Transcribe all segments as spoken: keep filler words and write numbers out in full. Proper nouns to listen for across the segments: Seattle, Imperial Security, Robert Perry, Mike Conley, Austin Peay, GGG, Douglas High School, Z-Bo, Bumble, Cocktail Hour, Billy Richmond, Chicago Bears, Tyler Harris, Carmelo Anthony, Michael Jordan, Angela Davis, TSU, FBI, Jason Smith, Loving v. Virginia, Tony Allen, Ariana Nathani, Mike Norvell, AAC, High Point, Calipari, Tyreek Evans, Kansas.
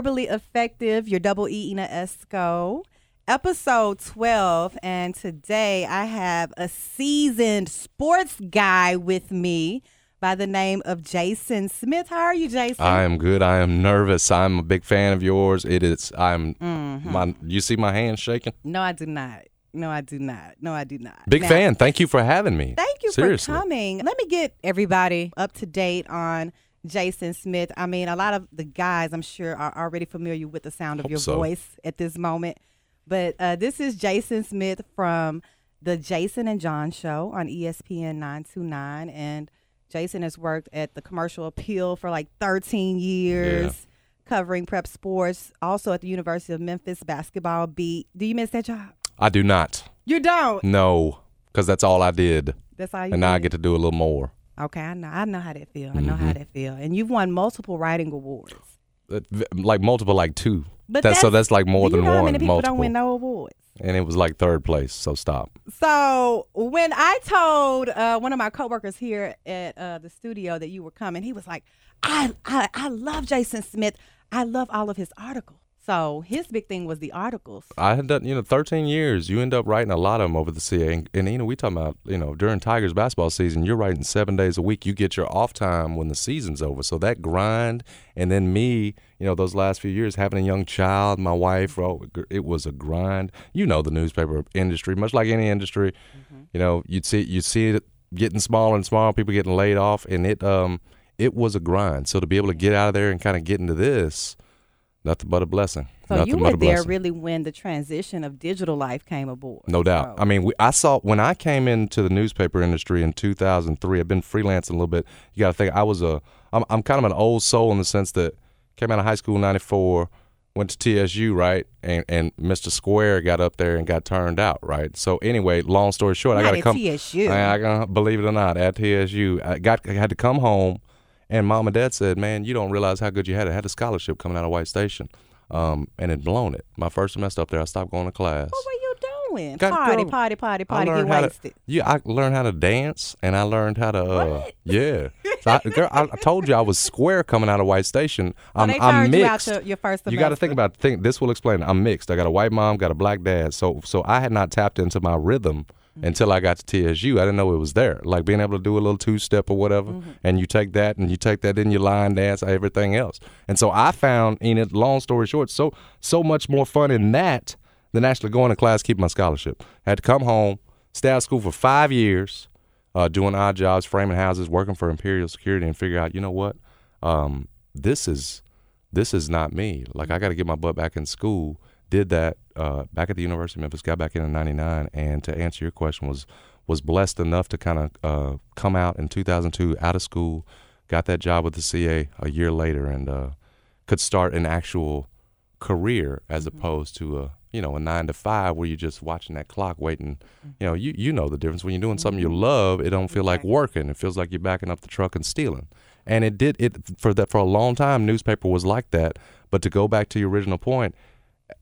Verbally Effective, your double E, Ina Esco. Episode twelve, and today I have a seasoned sports guy with me by the name of Jason Smith. How are you, Jason? I am good. I am nervous. I'm a big fan of yours. It is. I'm. Mm-hmm. My. You see my hand shaking? No, I do not. No, I do not. No, I do not. Big now, fan. Thank you for having me. Thank you Seriously. for coming. Let me get everybody up to date on Jason Smith. I mean, a lot of the guys, I'm sure, are already familiar with the sound of Hope your so. voice at this moment. But uh, this is Jason Smith from the Jason and John Show on E S P N nine twenty-nine. And Jason has worked at the Commercial Appeal for like thirteen years, yeah. covering prep sports, also at the University of Memphis basketball beat. Do you miss that job? I do not. You don't? No, because that's all I did. That's all you and did? And now I get to do a little more. Okay, I know. I know how that feels. I know mm-hmm. how that feels. And you've won multiple writing awards. Like multiple, like two. But that's, that's, so that's like more than one. Many people multiple. don't win no awards. And it was like third place, so stop. So when I told uh, one of my coworkers here at uh, the studio that you were coming, he was like, I, I I love Jason Smith. I love all of his articles. So his big thing was the articles. I had done, you know, thirteen years. You end up writing a lot of them over the C A. And, and you know, we talking about, you know, during Tigers basketball season, you're writing seven days a week. You get your off time when the season's over. So that grind, and then me, you know, those last few years, having a young child, my wife, oh, it was a grind. You know, the newspaper industry, much like any industry, mm-hmm. you know, you'd see you'd see it getting smaller and smaller, people getting laid off, and it um it was a grind. So to be able to get out of there and kind of get into this, nothing but a blessing. So nothing you were there blessing. really when the transition of digital life came aboard. No doubt. So. I mean, we, I saw when I came into the newspaper industry in two thousand three. I've been freelancing a little bit. You got to think I was a I'm, I'm kind of an old soul in the sense that came out of high school in ninety-four, went to T S U, right, and and Mister Square got up there and got turned out, right. So anyway, long story short, not I got to come. T S U. I, I believe it or not, at T S U, I got I had to come home. And Mom and Dad said, man, you don't realize how good you had it. I had a scholarship coming out of White Station, um, and it blown it. My first semester up there, I stopped going to class. What were you doing? Got, party, girl, party, party, party, get wasted. To, yeah, I learned how to dance, and I learned how to, uh, what? yeah. So I, girl, I, I told you I was square coming out of White Station. I'm, well, I'm mixed. You, your first you got to think about, think, this will explain it. I'm mixed. I got a white mom, got a black dad. So, so I had not tapped into my rhythm until I got to T S U. I didn't know it was there. Like being able to do a little two-step or whatever, mm-hmm. and you take that, and you take that in your line dance, everything else. And so I found, in it, long story short, so so much more fun in that than actually going to class, keeping my scholarship. Had to come home, stay out of school for five years, uh, doing odd jobs, framing houses, working for Imperial Security, and figure out, you know what, um, this is this is not me. Like, I got to get my butt back in school. Did that uh, back at the University of Memphis, got back in in ninety-nine, and to answer your question, was was blessed enough to kind of uh, come out in two thousand two, out of school, got that job with the C A a year later, and uh, could start an actual career as mm-hmm. opposed to a, you know, a nine to five where you're just watching that clock waiting. Mm-hmm. You know, you, you know the difference. When you're doing mm-hmm. something you love, it don't feel like working. It feels like you're backing up the truck and stealing. And it did it for that for a long time. Newspaper was like that. But to go back to your original point,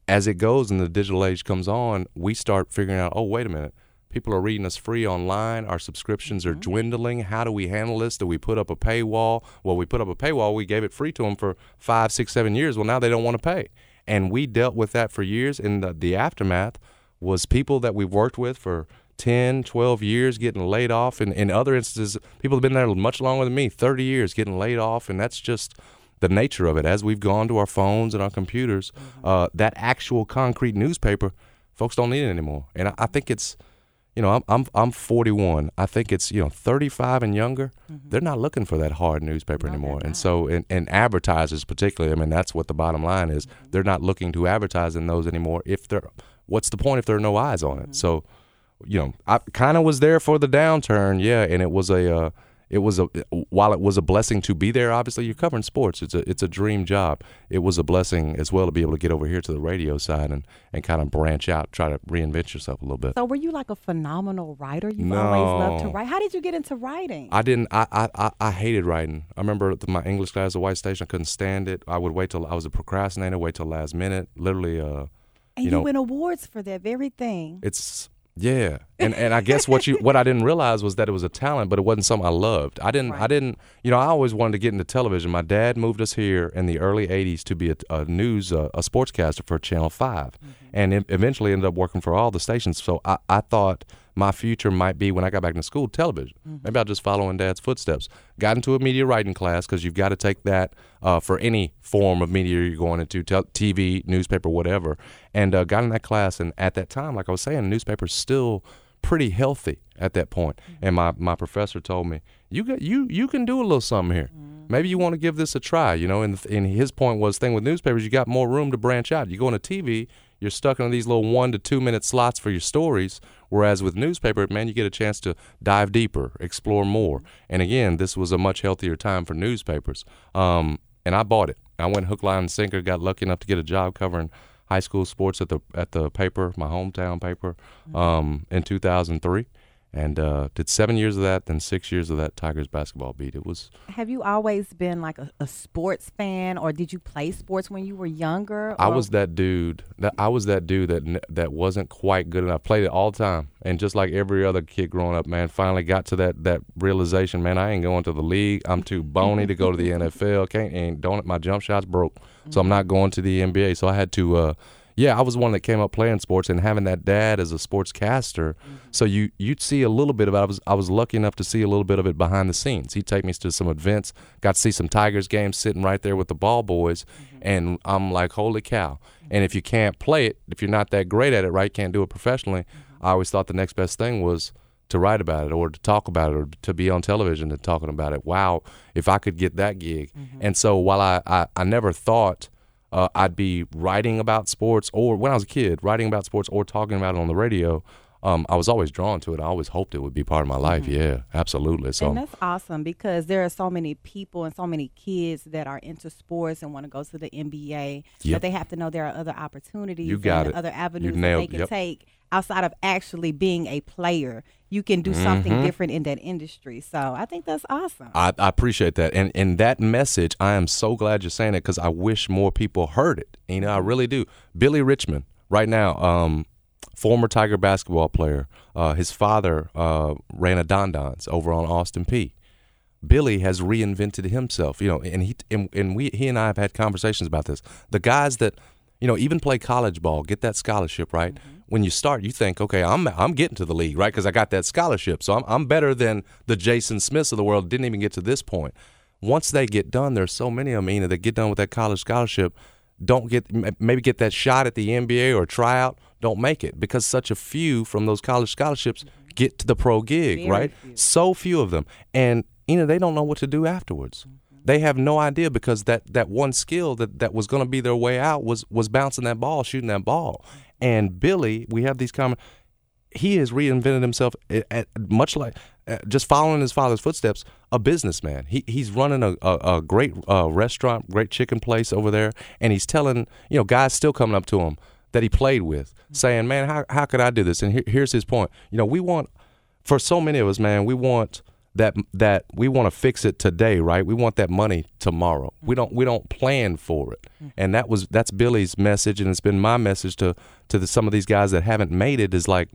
as it goes and the digital age comes on, we start figuring out, oh, wait a minute, people are reading us free online. Our subscriptions mm-hmm. are dwindling. How do we handle this? Do we put up a paywall? Well, we put up a paywall. We gave it free to them for five, six, seven years. Well, now they don't want to pay. And we dealt with that for years. And the, the aftermath was people that we've worked with for ten, twelve years getting laid off. And in other instances, people have been there much longer than me, thirty years getting laid off. And that's just the nature of it. As we've gone to our phones and our computers, mm-hmm. uh, that actual concrete newspaper, folks don't need it anymore. And I, I think it's, you know, I'm I'm I'm forty-one. I think it's, you know, thirty-five and younger. Mm-hmm. They're not looking for that hard newspaper no, anymore. And so, and, and advertisers particularly, I mean, that's what the bottom line is. Mm-hmm. They're not looking to advertise in those anymore. If they're, what's the point if there are no eyes on it? Mm-hmm. So, you know, I kind of was there for the downturn, yeah, and it was a. Uh, It was a while it was a blessing to be there. Obviously, you're covering sports. It's a it's a dream job. It was a blessing as well to be able to get over here to the radio side and, and kind of branch out, try to reinvent yourself a little bit. So, were you like a phenomenal writer? You no. always loved to write. How did you get into writing? I didn't. I I, I, I hated writing. I remember my English class at White Station. I couldn't stand it. I would wait till I was a procrastinator. Wait till last minute. Literally, uh, and you, you know, win awards for that very thing. It's. Yeah, and and I guess what you what I didn't realize was that it was a talent, but it wasn't something I loved. I didn't right. I didn't you know I always wanted to get into television. My dad moved us here in the early eighties to be a, a news uh, a sportscaster for Channel Five, mm-hmm. and it eventually ended up working for all the stations. So I, I thought my future might be when I got back into school television. Mm-hmm. Maybe I'll just follow in Dad's footsteps. Got into a media writing class because you've got to take that uh, for any form of media you're going into, te- T V, newspaper, whatever. And uh, got in that class, and at that time, like I was saying, newspapers still pretty healthy at that point. Mm-hmm. And my, my professor told me, you got, you you can do a little something here. Mm-hmm. Maybe you want to give this a try, you know. And, and his point was, thing with newspapers, you got more room to branch out. You go into T V, you're stuck in these little one to two minute slots for your stories, whereas with newspaper, man, you get a chance to dive deeper, explore more. And again, this was a much healthier time for newspapers. Um, and I bought it. I went hook, line, and sinker. Got lucky enough to get a job covering high school sports at the at the paper, my hometown paper, um, in two thousand three. And uh, did seven years of that, then six years of that Tigers basketball beat. It was. Have you always been like a, a sports fan, or did you play sports when you were younger? Or? I was that dude. That, I was that dude that that wasn't quite good enough. Played it all the time, and just like every other kid growing up, man, finally got to that that realization. Man, I ain't going to the league. I'm too bony to go to the N F L. Can't ain't don't my jump shots broke, mm-hmm. so I'm not going to the N B A. So I had to. Uh, Yeah, I was one that came up playing sports and having that dad as a sportscaster. Mm-hmm. So you, you'd see a little bit of it. I was, I was lucky enough to see a little bit of it behind the scenes. He'd take me to some events, got to see some Tigers games sitting right there with the ball boys, mm-hmm. and I'm like, holy cow. Mm-hmm. And if you can't play it, if you're not that great at it, right, can't do it professionally, mm-hmm. I always thought the next best thing was to write about it or to talk about it or to be on television and talking about it. Wow, if I could get that gig. Mm-hmm. And so while I, I, I never thought Uh, I'd be writing about sports, or when I was a kid, writing about sports or talking about it on the radio. Um, I was always drawn to it. I always hoped it would be part of my life. Mm-hmm. Yeah, absolutely. So, and that's awesome because there are so many people and so many kids that are into sports and want to go to the N B A, yep. but they have to know there are other opportunities you got and it. other avenues that they can yep. take outside of actually being a player. You can do mm-hmm. something different in that industry. So I think that's awesome. I, I appreciate that. And, and that message, I am so glad you're saying it because I wish more people heard it. You know, I really do. Billy Richmond right now, um, former Tiger basketball player. Uh, his father uh, ran a Don Don's over on Austin Peay. Billy has reinvented himself, you know, and he and, and we he and I have had conversations about this. The guys that, you know, even play college ball, get that scholarship, right? Mm-hmm. When you start, you think, okay, I'm I'm getting to the league, right? Because I got that scholarship, so I'm I'm better than the Jason Smiths of the world. Didn't even get to this point. Once they get done, there's so many of them, you know, that get done with that college scholarship. Don't get maybe get that shot at the N B A or try out. Don't make it because such a few from those college scholarships mm-hmm. get to the pro gig, Very right? Few. So few of them. And, you know, they don't know what to do afterwards. Mm-hmm. They have no idea because that, that one skill that, that was going to be their way out was, was bouncing that ball, shooting that ball. And Billy, we have these common, he has reinvented himself at, at much like uh, just following his father's footsteps, a businessman. He He's running a, a, a great uh, restaurant, great chicken place over there. And he's telling, you know, guys still coming up to him that he played with, saying, man, how how could I do this? And here, here's his point. You know, we want, for so many of us, man, we want that, that we want to fix it today, right? We want that money tomorrow. Mm-hmm. We don't we don't plan for it. Mm-hmm. And that was that's Billy's message, and it's been my message to, to the, some of these guys that haven't made it is like,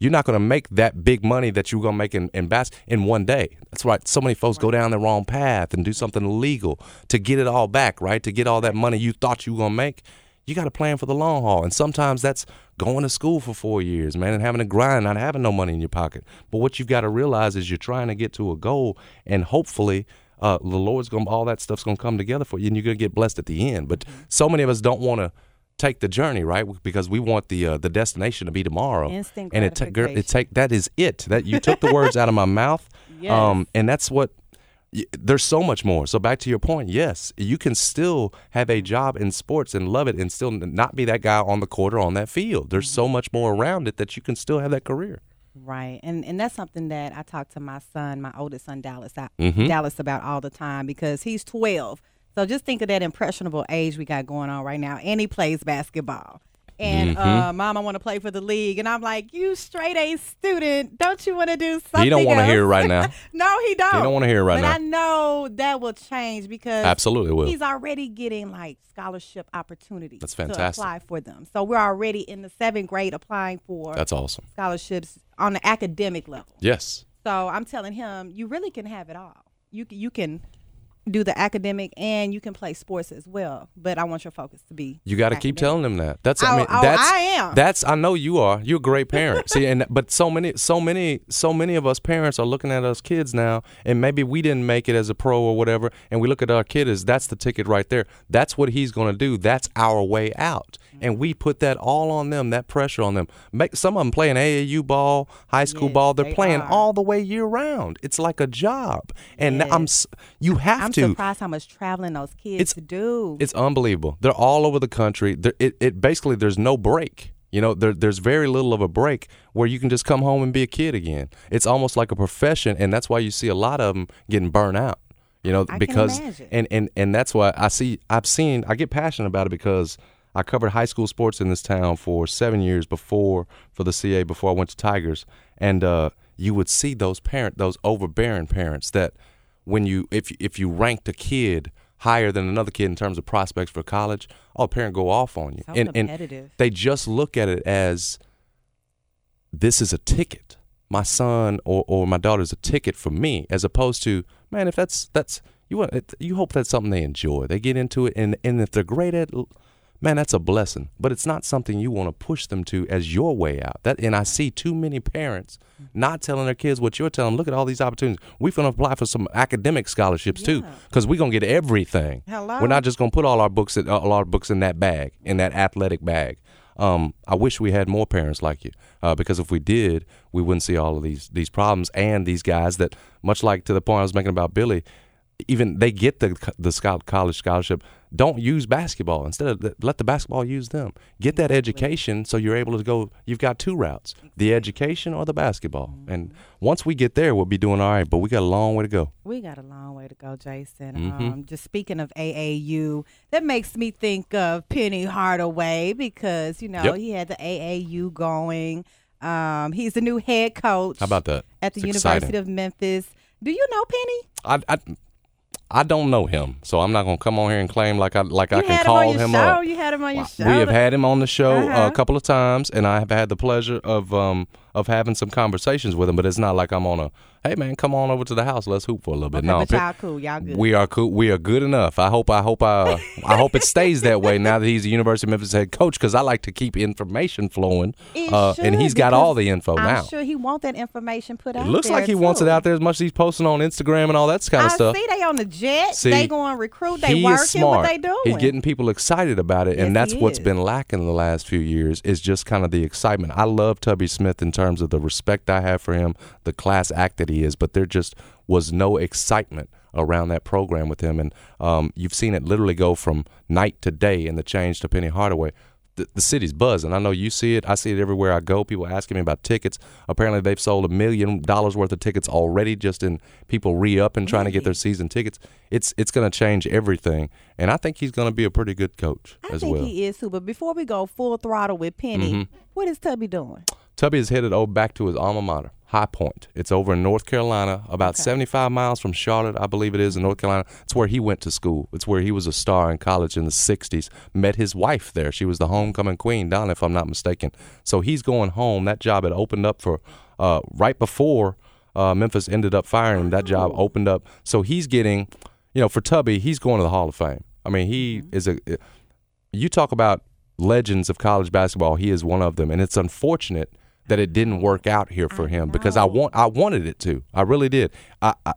you're not going to make that big money that you're going to make in in, bas- in one day. That's right. So many folks right. go down the wrong path and do something illegal to get it all back, right? To get all that money you thought you were going to make. You got to plan for the long haul. And sometimes that's going to school for four years, man, and having to grind, not having no money in your pocket. But what you've got to realize is you're trying to get to a goal, and hopefully uh, the Lord's going to, all that stuff's going to come together for you, and you're going to get blessed at the end. But so many of us don't want to take the journey, right? Because we want the uh, the destination to be tomorrow. Instant gratification. And it, t- it take that is it. That you took the words out of my mouth. Yes. Um, and that's what. There's so much more. So back to your point, yes, you can still have a job in sports and love it and still not be that guy on the court or on that field. There's so much more around it that you can still have that career. Right. And and that's something that I talk to my son, my oldest son, Dallas, I, mm-hmm. Dallas about all the time because he's twelve. So just think of that impressionable age we got going on right now. And he plays basketball. and mm-hmm. uh, Mom, I want to play for the league. And I'm like, you straight A student. Don't you want to do something He don't want to hear it right now. No, he don't. He don't want to hear it right but now. But I know that will change because Absolutely will. He's already getting like scholarship opportunities That's fantastic. To apply for them. So we're already in the seventh grade applying for That's awesome. Scholarships on the academic level. Yes. So I'm telling him, you really can have it all. You you can do the academic and you can play sports as well. But I want your focus to be. You got to keep telling them that. That's I, I mean, oh, that's I am. That's I know you are. You're a great parent. See, and but so many, so many, so many of us parents are looking at us kids now, and maybe we didn't make it as a pro or whatever, and we look at our kid as that's the ticket right there. That's what he's going to do. That's our way out. And we put that all on them, that pressure on them. Make, some of them playing A A U ball, high school yes, ball. They're they playing are. all the way year round. It's like a job. And yes. I'm you have I'm to. I'm surprised how much traveling those kids it's, do. It's unbelievable. They're all over the country. They're, it, it basically, there's no break. You know, there, there's very little of a break where you can just come home and be a kid again. It's almost like a profession, and that's why you see a lot of them getting burnt out. You know, I because can imagine. and and and that's why I see. I've seen. I get passionate about it because. I covered high school sports in this town for seven years before for the C A before I went to Tigers, and uh, you would see those parent, those overbearing parents that when you if if you ranked a kid higher than another kid in terms of prospects for college, oh, a parent go off on you, so and, competitive. and they just look at it as this is a ticket. My son or or my daughter is a ticket for me, as opposed to man, if that's that's you want you hope that's something they enjoy, they get into it, and and if they're great at. Man, that's a blessing, but it's not something you want to push them to as your way out. That, and I see too many parents not telling their kids what you're telling them. Look at all these opportunities. We're going to apply for some academic scholarships, yeah. too, because we're going to get everything. Hello. We're not just going to put all our books in, all our books in that bag, in that athletic bag. Um, I wish we had more parents like you, uh, because if we did, we wouldn't see all of these these problems and these guys that, much like to the point I was making about Billy, even they get the the college scholarship. Don't use basketball. Instead of let the basketball use them. Get that education so you're able to go. You've got two routes, the education or the basketball. Mm-hmm. And once we get there, we'll be doing all right. But we got a long way to go. We got a long way to go, Jason. Mm-hmm. Um, just speaking of A A U, that makes me think of Penny Hardaway because, you know, yep. he had the A A U going. Um, he's the new head coach. How about that? At the it's University exciting. of Memphis. Do you know Penny? I. I I don't know him, so I'm not going to come on here and claim like I like you I can call him, him up. You had him on your wow. show. We have had him on the show uh-huh. a couple of times, and I have had the pleasure of um of having some conversations with him. But it's not like I'm on a hey man, come on over to the house, let's hoop for a little bit. Okay, no, but y'all cool, y'all good. We are cool, we are good enough. I hope, I hope, I I hope it stays that way now that he's the University of Memphis head coach because I like to keep information flowing, uh, should, and he's got all the info I'm now. I'm sure he wants that information put out there. It looks there like he too. wants it out there as much as he's posting on Instagram and all that kind of I stuff. I see they on the jet. See, they going to recruit. They working. What they doing? He's getting people excited about it, yes, and that's what's been lacking the last few years is just kind of the excitement. I love Tubby Smith in terms of the respect I have for him, the class act that he is, but there just was no excitement around that program with him. And um, you've seen it literally go from night to day in the change to Penny Hardaway. The, the city's buzzing. I know you see it. I see it everywhere I go. People asking me about tickets. Apparently, they've sold a million dollars worth of tickets already just in people re-up and trying to get their season tickets. It's it's going to change everything. And I think he's going to be a pretty good coach I as well. I think he is too. But before we go full throttle with Penny, mm-hmm. what is Tubby doing? Tubby is headed over back to his alma mater, High Point. It's over in North Carolina, about okay. seventy-five miles from Charlotte, I believe it is, in North Carolina. It's where he went to school. It's where he was a star in college in the sixties. Met his wife there. She was the homecoming queen, Donna, if I'm not mistaken. So he's going home. That job had opened up for uh, right before uh, Memphis ended up firing him. That job opened up. So he's getting, you know, for Tubby, he's going to the Hall of Fame. I mean, he mm-hmm. is a – you talk about legends of college basketball. He is one of them, and it's unfortunate – that it didn't work out here for I him know. because I want I wanted it to. I really did. I, I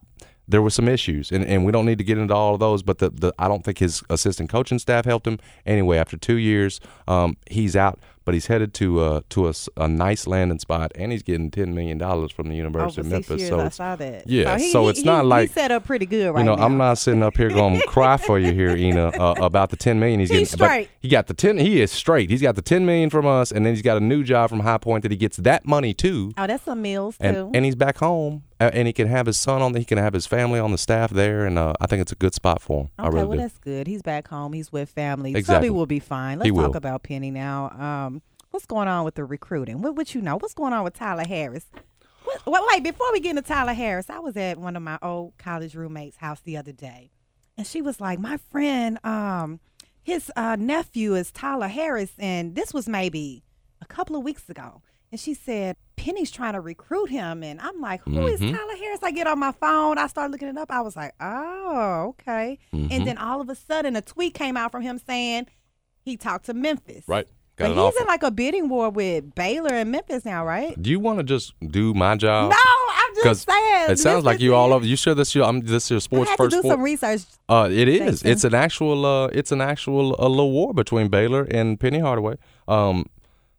there were some issues, and, and we don't need to get into all of those, but the, the I don't think his assistant coaching staff helped him. Anyway, after two years, um, he's out. but he's headed to uh, to a, a nice landing spot, and he's getting ten million dollars from the University oh, of Memphis. Years, so I saw that. Yeah, so, he, so it's he, not he, like he set up pretty good right now. You know, now. I'm not sitting up here going to cry for you here, Ina, uh, about the ten million dollars he's, he's getting. Straight. He got the ten. He is straight. He's got the ten million dollars from us, and then he's got a new job from High Point that he gets that money too. Oh, that's some meals too. And, and he's back home, uh, and he can have his son on. The, he can have his family on the staff there, and uh, I think it's a good spot for him. Okay, I really well do. That's good. He's back home. He's with family. Exactly. Tubby will be fine. Let's he talk will. about Penny now. Um, what's going on with the recruiting? What would you know? What's going on with Tyler Harris? What, well, wait, before we get into Tyler Harris, I was at one of my old college roommates' house the other day, and she was like, "My friend, um, his uh, nephew is Tyler Harris," and this was maybe a couple of weeks ago. And she said, "Penny's trying to recruit him." And I'm like, who mm-hmm. is Tyler Harris? I get on my phone. I start looking it up. I was like, oh, okay. Mm-hmm. And then all of a sudden, a tweet came out from him saying he talked to Memphis. Right. Got but he's offer. in like a bidding war with Baylor and Memphis now, right? Do you want to just do my job? No, I'm just saying. It sounds like you all over. You sure this your I'm this your sports I had first? To do sport? Some research. Uh, it is. Jason. It's an actual. Uh, it's an actual uh, little war between Baylor and Penny Hardaway. Um.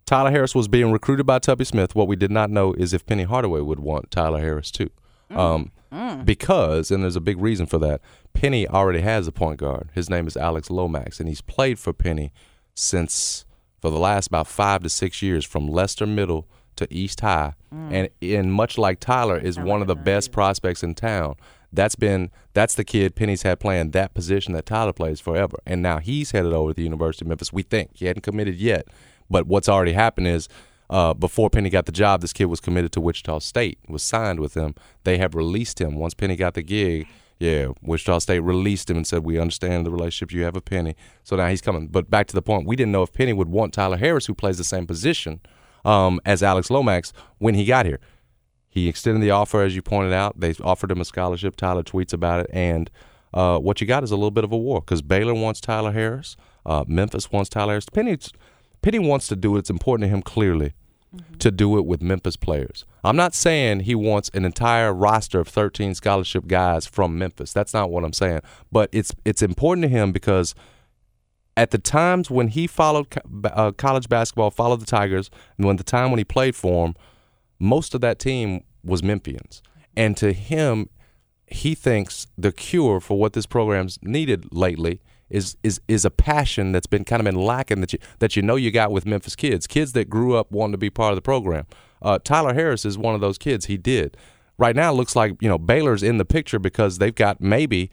Tyler Harris was being recruited by Tubby Smith. What we did not know is if Penny Hardaway would want Tyler Harris, too. Mm. Um, mm. Because, and there's a big reason for that, Penny already has a point guard. His name is Alex Lomax, and he's played for Penny since for the last about five to six years from Lester Middle to East High. Mm. And, and much like Tyler, is I one like of the that. best prospects in town. That's been that's the kid Penny's had playing that position that Tyler plays forever. And now he's headed over to the University of Memphis, we think. He hadn't committed yet. But what's already happened is uh, before Penny got the job, this kid was committed to Wichita State, was signed with them. They have released him. Once Penny got the gig, yeah, Wichita State released him and said, we understand the relationship you have with Penny. So now he's coming. But back to the point, we didn't know if Penny would want Tyler Harris, who plays the same position um, as Alex Lomax, when he got here. He extended the offer, as you pointed out. They offered him a scholarship. Tyler tweets about it. And uh, what you got is a little bit of a war because Baylor wants Tyler Harris. Uh, Memphis wants Tyler Harris. Penny's... Penny wants to do it. It's important to him, clearly, mm-hmm. to do it with Memphis players. I'm not saying he wants an entire roster of thirteen scholarship guys from Memphis. That's not what I'm saying. But it's it's important to him because at the times when he followed uh, college basketball, followed the Tigers, and when the time when he played for them, most of that team was Memphians. And to him, he thinks the cure for what this program's needed lately is is is a passion that's been kind of been lacking that you that you know you got with Memphis kids, kids that grew up wanting to be part of the program. Uh, Tyler Harris is one of those kids. He did. Right now it looks like, you know, Baylor's in the picture because they've got maybe,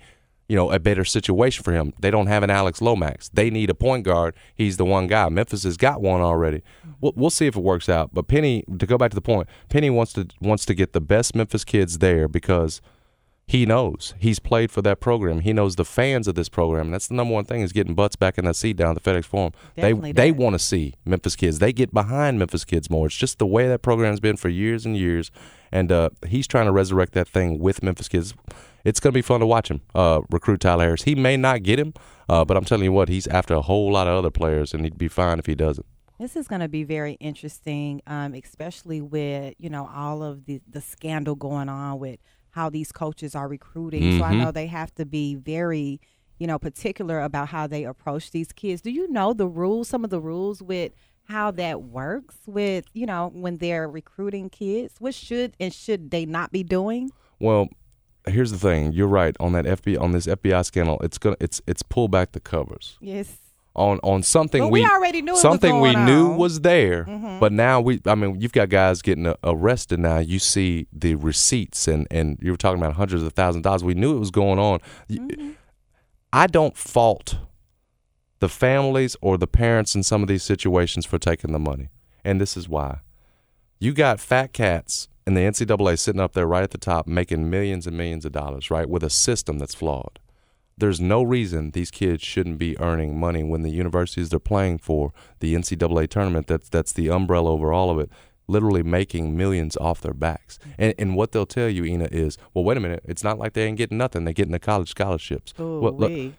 you know, a better situation for him. They don't have an Alex Lomax. They need a point guard. He's the one guy. Memphis has got one already. We'll, we'll see if it works out. But Penny, to go back to the point, Penny wants to wants to get the best Memphis kids there because – he knows. He's played for that program. He knows the fans of this program. And that's the number one thing is getting butts back in that seat down at the FedEx Forum. Definitely they does. They want to see Memphis kids. They get behind Memphis kids more. It's just the way that program's been for years and years. And uh, he's trying to resurrect that thing with Memphis kids. It's going to be fun to watch him uh, recruit Tyler Harris. He may not get him, uh, but I'm telling you what, he's after a whole lot of other players, and he'd be fine if he doesn't. This is going to be very interesting, um, especially with, you know, all of the, the scandal going on with how these coaches are recruiting. Mm-hmm. So I know they have to be very, you know, particular about how they approach these kids. Do you know the rules, some of the rules with how that works with, you know, when they're recruiting kids? What should and should they not be doing? Well, here's the thing. You're right. On that F B I, on this F B I scandal, it's gonna it's it's pull back the covers. Yes. On on something but we, we already knew something was going we knew on. was there, mm-hmm. but now we I mean you've got guys getting arrested now. You see the receipts and, and you were talking about hundreds of thousands of dollars. We knew it was going on. Mm-hmm. I don't fault the families or the parents in some of these situations for taking the money, and this is why you got fat cats in the N C double A sitting up there right at the top making millions and millions of dollars, right, with a system that's flawed. There's no reason these kids shouldn't be earning money when the universities they're playing for, the N C double A tournament, that's that's the umbrella over all of it, literally making millions off their backs. And and what they'll tell you, Ina, is, well, wait a minute, it's not like they ain't getting nothing. They're getting the college scholarships. Ooh, well, look,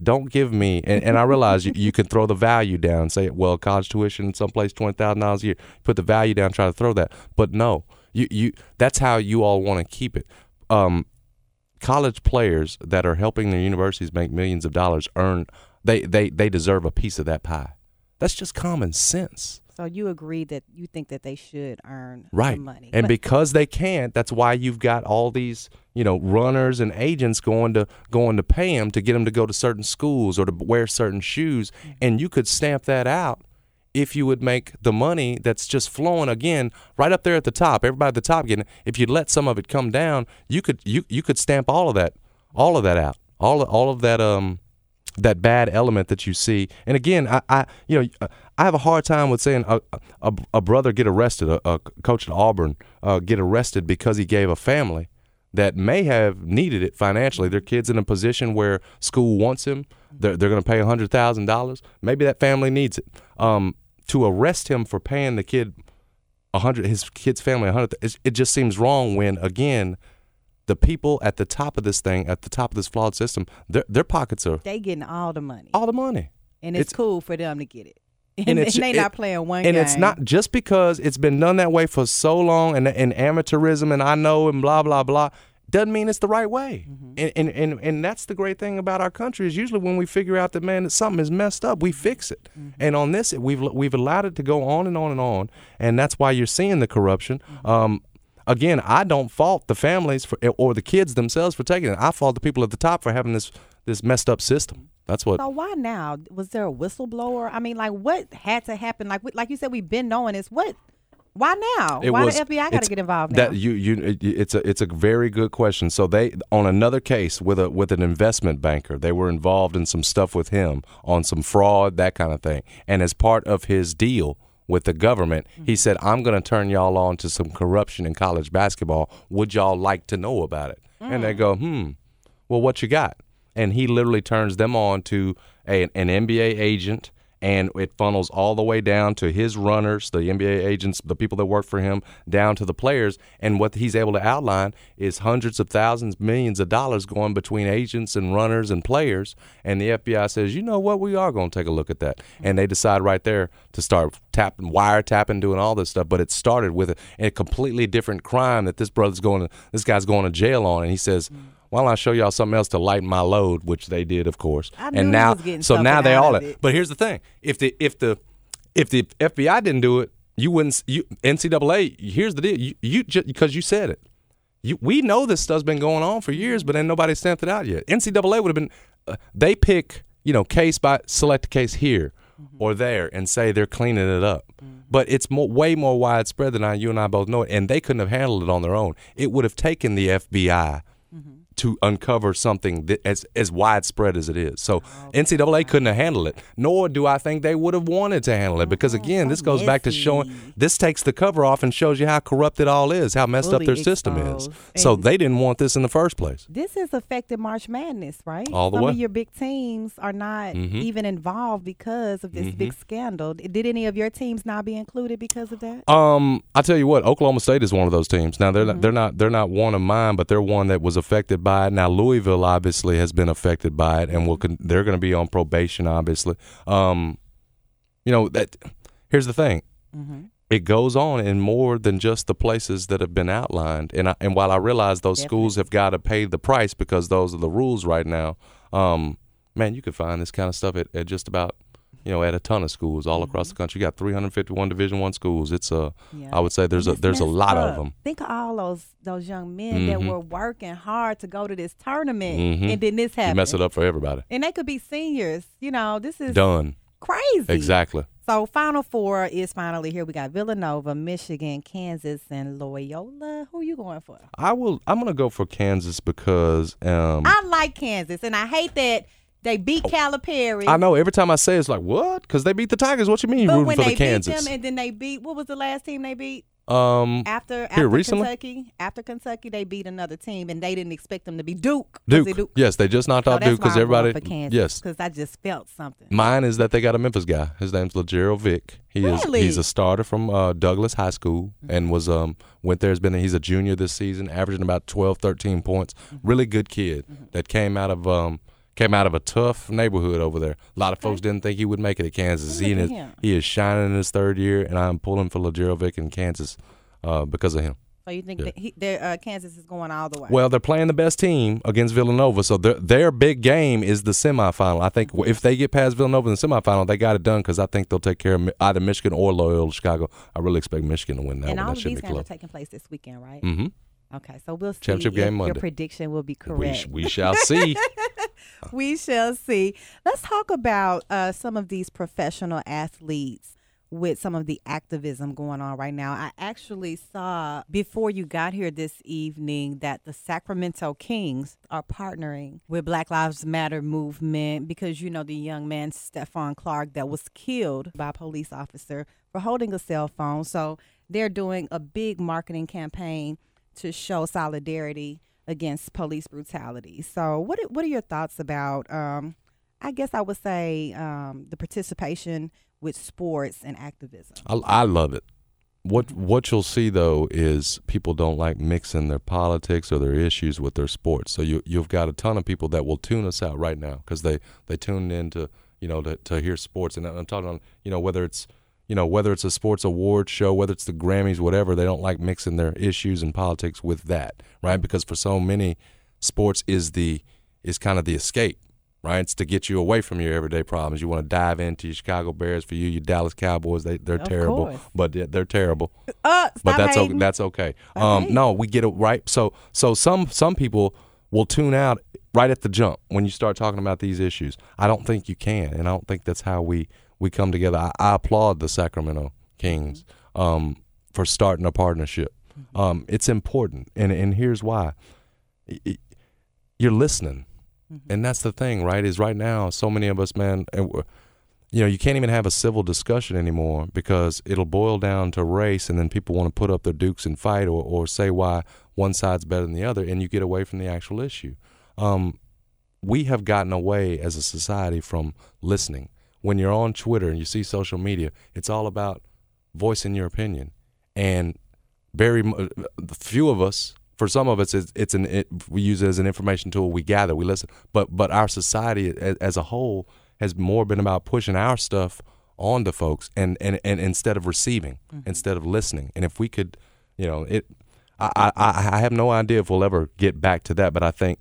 don't give me, and, and I realize you, you can throw the value down, say, well, college tuition someplace twenty thousand dollars a year. Put the value down, try to throw that. But no, you you that's how you all want to keep it. Um College players that are helping their universities make millions of dollars earn, they, they, they deserve a piece of that pie. That's just common sense. So you agree that you think that they should earn right. some money. And but- because they can't, that's why you've got all these, you know, runners and agents going to going to pay them to get them to go to certain schools or to wear certain shoes. Mm-hmm. And you could stamp that out if you would make the money that's just flowing, again, right up there at the top. Everybody at the top getting it. If you let some of it come down, you could you you could stamp all of that, all of that out, all all of that um that bad element that you see. And again, I, I you know I have a hard time with saying a a, a brother get arrested, a, a coach at Auburn uh, get arrested because he gave a family that may have needed it financially. Their kid's in a position where school wants him. They're they're going to pay a hundred thousand dollars. Maybe that family needs it. Um, to arrest him for paying the kid a hundred, his kid's family a hundred, it, it just seems wrong. When again, the people at the top of this thing, at the top of this flawed system, their their pockets are they getting all the money, all the money, and it's, it's cool for them to get it. And, and, it's, and they not it, playing one and game. And it's not just because it's been done that way for so long, and and amateurism, and I know, and blah blah blah, doesn't mean it's the right way. Mm-hmm. And, and and and that's the great thing about our country is usually when we figure out that, man, that something is messed up, we fix it. Mm-hmm. And on this, we've we've allowed it to go on and on and on, and that's why you're seeing the corruption. Mm-hmm. Um, again, I don't fault the families for, or the kids themselves for taking it. I fault the people at the top for having this this messed up system. That's what. So why now? Was there a whistleblower? I mean, like, what had to happen? Like, like you said, we've been knowing this. What? Why now? It why was, the F B I got to get involved now? That you, you, it, it's a it's a very good question. So they on another case with a with an investment banker, they were involved in some stuff with him on some fraud, that kind of thing. And as part of his deal with the government, mm-hmm. he said, "I'm going to turn y'all on to some corruption in college basketball. Would y'all like to know about it?" Mm. And they go, "Hmm. Well, what you got?" And he literally turns them on to a, an N B A agent, and it funnels all the way down to his runners, the N B A agents, the people that work for him, down to the players. And what he's able to outline is hundreds of thousands, millions of dollars going between agents and runners and players. And the F B I says, you know what, we are going to take a look at that. And they decide right there to start tapping, wiretapping, doing all this stuff. But it started with a, a completely different crime that this brother's going to, this guy's going to jail on. And he says, mm-hmm. why don't I show y'all something else to lighten my load, which they did, of course. I knew and now, he was so now they all. It. But here's the thing: if the if the if the F B I didn't do it, you wouldn't. You, N C double A. Here's the deal: you, you just because you said it. You, we know this stuff's been going on for years, but ain't nobody stamped it out yet. N C double A would have been. Uh, they pick, you know, case by select a case here mm-hmm. or there and say they're cleaning it up. Mm-hmm. But it's more, way more widespread than I, you and I both know it, and they couldn't have handled it on their own. It would have taken the F B I. Mm-hmm. to uncover something that as as widespread as it is. So okay. N C double A couldn't have handled it, nor do I think they would have wanted to handle it because, again, this goes back to showing – this takes the cover off and shows you how corrupt it all is, how messed up their system is. So they didn't want this in the first place. This has affected March Madness, right? All the way. Some of your big teams are not mm-hmm. even involved because of this mm-hmm. big scandal. Did any of your teams not be included because of that? Um, I tell you what, Oklahoma State is one of those teams. Now, they're, mm-hmm. not, they're, not, they're not one of mine, but they're one that was affected by it. Now Louisville obviously has been affected by it, and will con- they're going to be on probation. Obviously, um, you know that. Here's the thing: mm-hmm. it goes on in more than just the places that have been outlined. And I, and while I realize those Definitely. schools have got to pay the price because those are the rules right now, um, man, you can find this kind of stuff at, at just about you know at a ton of schools all mm-hmm. across the country. You got three hundred fifty-one Division I schools. It's a yeah. I would say there's a there's a lot up. of them. Think of all those. Those young men mm-hmm. that were working hard to go to this tournament, mm-hmm. and then this happened. You mess it up for everybody. And they could be seniors. You know, this is done. Crazy. Exactly. So, Final Four is finally here. We got Villanova, Michigan, Kansas, and Loyola. Who are you going for? I will. I'm going to go for Kansas because um, I like Kansas, and I hate that. They beat Calipari. I know. Every time I say it, it's like, what? Because they beat the Tigers. What you mean you're rooting for the Kansas? But when they beat them and then they beat, what was the last team they beat? Um, after after recently? Kentucky, after Kentucky, they beat another team, and they didn't expect them to be Duke. Duke. Duke. Yes, they just knocked so out Duke because everybody. For Kansas, yes, because I just felt something. Mine is that they got a Memphis guy. His name's LaGerald Vick. He really? is he's a starter from uh, Douglas High School, mm-hmm. and was um went there. Has been he's a junior this season, averaging about twelve, thirteen points. Mm-hmm. Really good kid mm-hmm. that came out of um. Came out of a tough neighborhood over there. A lot of folks didn't think he would make it at Kansas. He is, he is shining in his third year, and I'm pulling for LaGerald Vick in Kansas uh, because of him. So you think yeah. that he, uh, Kansas is going all the way? Well, they're playing the best team against Villanova, so their their big game is the semifinal. I think if they get past Villanova in the semifinal, they got it done because I think they'll take care of either Michigan or Loyola Chicago. I really expect Michigan to win that. And one. all that of these games are taking place this weekend, right? Mm-hmm. Okay, so we'll see. Championship game Monday. Your prediction will be correct. We, we shall see. We shall see. Let's talk about uh, some of these professional athletes with some of the activism going on right now. I actually saw before you got here this evening that the Sacramento Kings are partnering with Black Lives Matter movement because, you know, the young man, Stephon Clark, that was killed by a police officer for holding a cell phone. So they're doing a big marketing campaign to show solidarity against police brutality. So what what are your thoughts about, um, I guess I would say, um, the participation with sports and activism? I, I love it. What what you'll see, though, is people don't like mixing their politics or their issues with their sports. So you, you've got a ton of people that will tune us out right now because they, they tuned in to, you know, to, to hear sports. And I'm talking on, you know, whether it's, you know, whether it's a sports award show, whether it's the Grammys, whatever, they don't like mixing their issues and politics with that, right? Because for so many, sports is the is kind of the escape. Right, it's to get you away from your everyday problems. You want to dive into your Chicago Bears for you, your Dallas Cowboys. They they're of terrible, course. but they're, they're terrible. Uh, but that's okay, that's okay. Um, okay. No, we get it right. So so some some people will tune out right at the jump when you start talking about these issues. I don't think you can, and I don't think that's how we we come together. I, I applaud the Sacramento Kings mm-hmm. um, for starting a partnership. Mm-hmm. Um, it's important, and and here's why. It, you're listening. And that's the thing, right, is right now so many of us, man, and you know, you can't even have a civil discussion anymore because it'll boil down to race and then people want to put up their dukes and fight or, or say why one side's better than the other and you get away from the actual issue. Um, we have gotten away as a society from listening. When you're on Twitter and you see social media, it's all about voicing your opinion. And very uh, few of us, for some of us, it's, it's an it, we use it as an information tool. We gather, we listen. But but our society as, as a whole has more been about pushing our stuff onto folks, and, and, and instead of receiving, mm-hmm. instead of listening. And if we could, you know, it. I, I I have no idea if we'll ever get back to that. But I think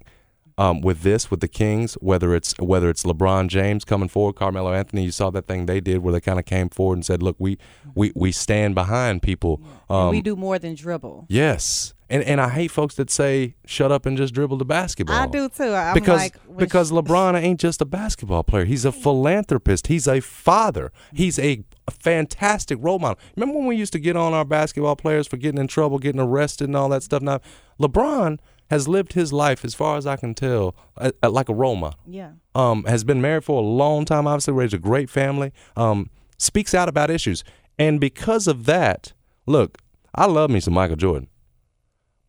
um, with this, with the Kings, whether it's whether it's LeBron James coming forward, Carmelo Anthony, you saw that thing they did where they kind of came forward and said, "Look, we we, we stand behind people. Um, we do more than dribble." Yes. And and I hate folks that say, shut up and just dribble the basketball. I do, too. I'm because like, because she... LeBron ain't just a basketball player. He's a philanthropist. He's a father. He's a fantastic role model. Remember when we used to get on our basketball players for getting in trouble, getting arrested and all that stuff? Now, LeBron has lived his life, as far as I can tell, uh, uh, like a role model. Yeah. Um, has been married for a long time, obviously raised a great family, um, speaks out about issues. And because of that, look, I love me some Michael Jordan.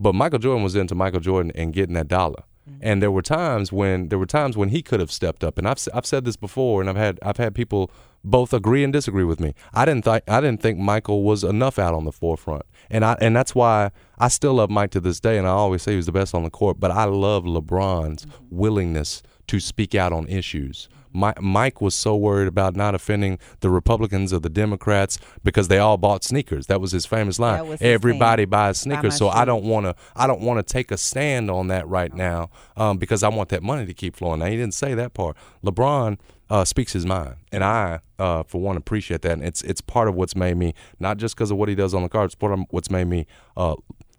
But Michael Jordan was into Michael Jordan and getting that dollar. Mm-hmm. And there were times when there were times when he could have stepped up. And I've I've said this before, and I've had I've had people both agree and disagree with me. I didn't think I didn't think Michael was enough out on the forefront. And I and that's why I still love Mike to this day. And I always say he was the best on the court. But I love LeBron's mm-hmm. willingness to speak out on issues. My, Mike was so worried about not offending the Republicans or the Democrats because they all bought sneakers. That was his famous line. His Everybody name. buys sneakers, so shoes. I don't want to. I don't want to take a stand on that right now um, because I want that money to keep flowing. Now he didn't say that part. LeBron uh, speaks his mind, and I, uh, for one, appreciate that. And it's it's part of what's made me not just because of what he does on the court, it's part of what's made me. Uh,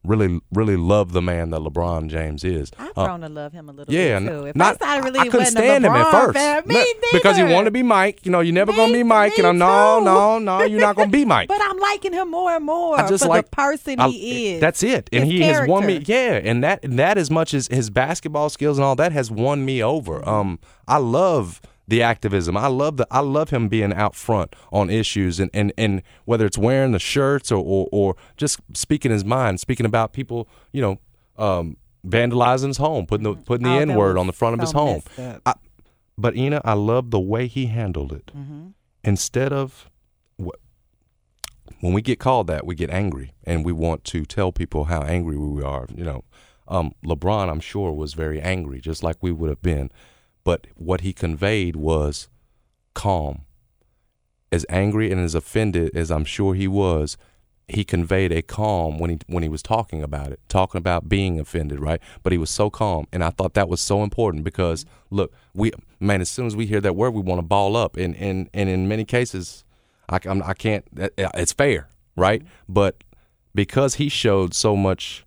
Really, really love the man that LeBron James is. I've grown uh, to love him a little yeah, bit, too. If not, I, really I couldn't stand him at first. Fan, me no, because he wanted to be Mike. You know, you're never going to be Mike. And I'm, no, no, no, you're not going to be Mike. But I'm liking him more and more I just for like, the person I, he is. That's it. And he character. has won me. Yeah, and that, and that as much as his basketball skills and all that has won me over. Um, I love the activism. I love the I love him being out front on issues and, and, and whether it's wearing the shirts or, or, or just speaking his mind, speaking about people, you know, um, vandalizing his home, putting the putting the oh, N-word on the front so of his home. I, but, Ina, I love the way he handled it. Mm-hmm. Instead of what, when we get called that, we get angry and we want to tell people how angry we are. You know, um, LeBron, I'm sure, was very angry, just like we would have been. But what he conveyed was calm. As angry and as offended as I'm sure he was, he conveyed a calm when he when he was talking about it, talking about being offended, right? But he was so calm, and I thought that was so important because, look, we man, as soon as we hear that word, we want to ball up, and and, and in many cases, I, I'm, I can't. It's fair, right? Mm-hmm. But because he showed so much,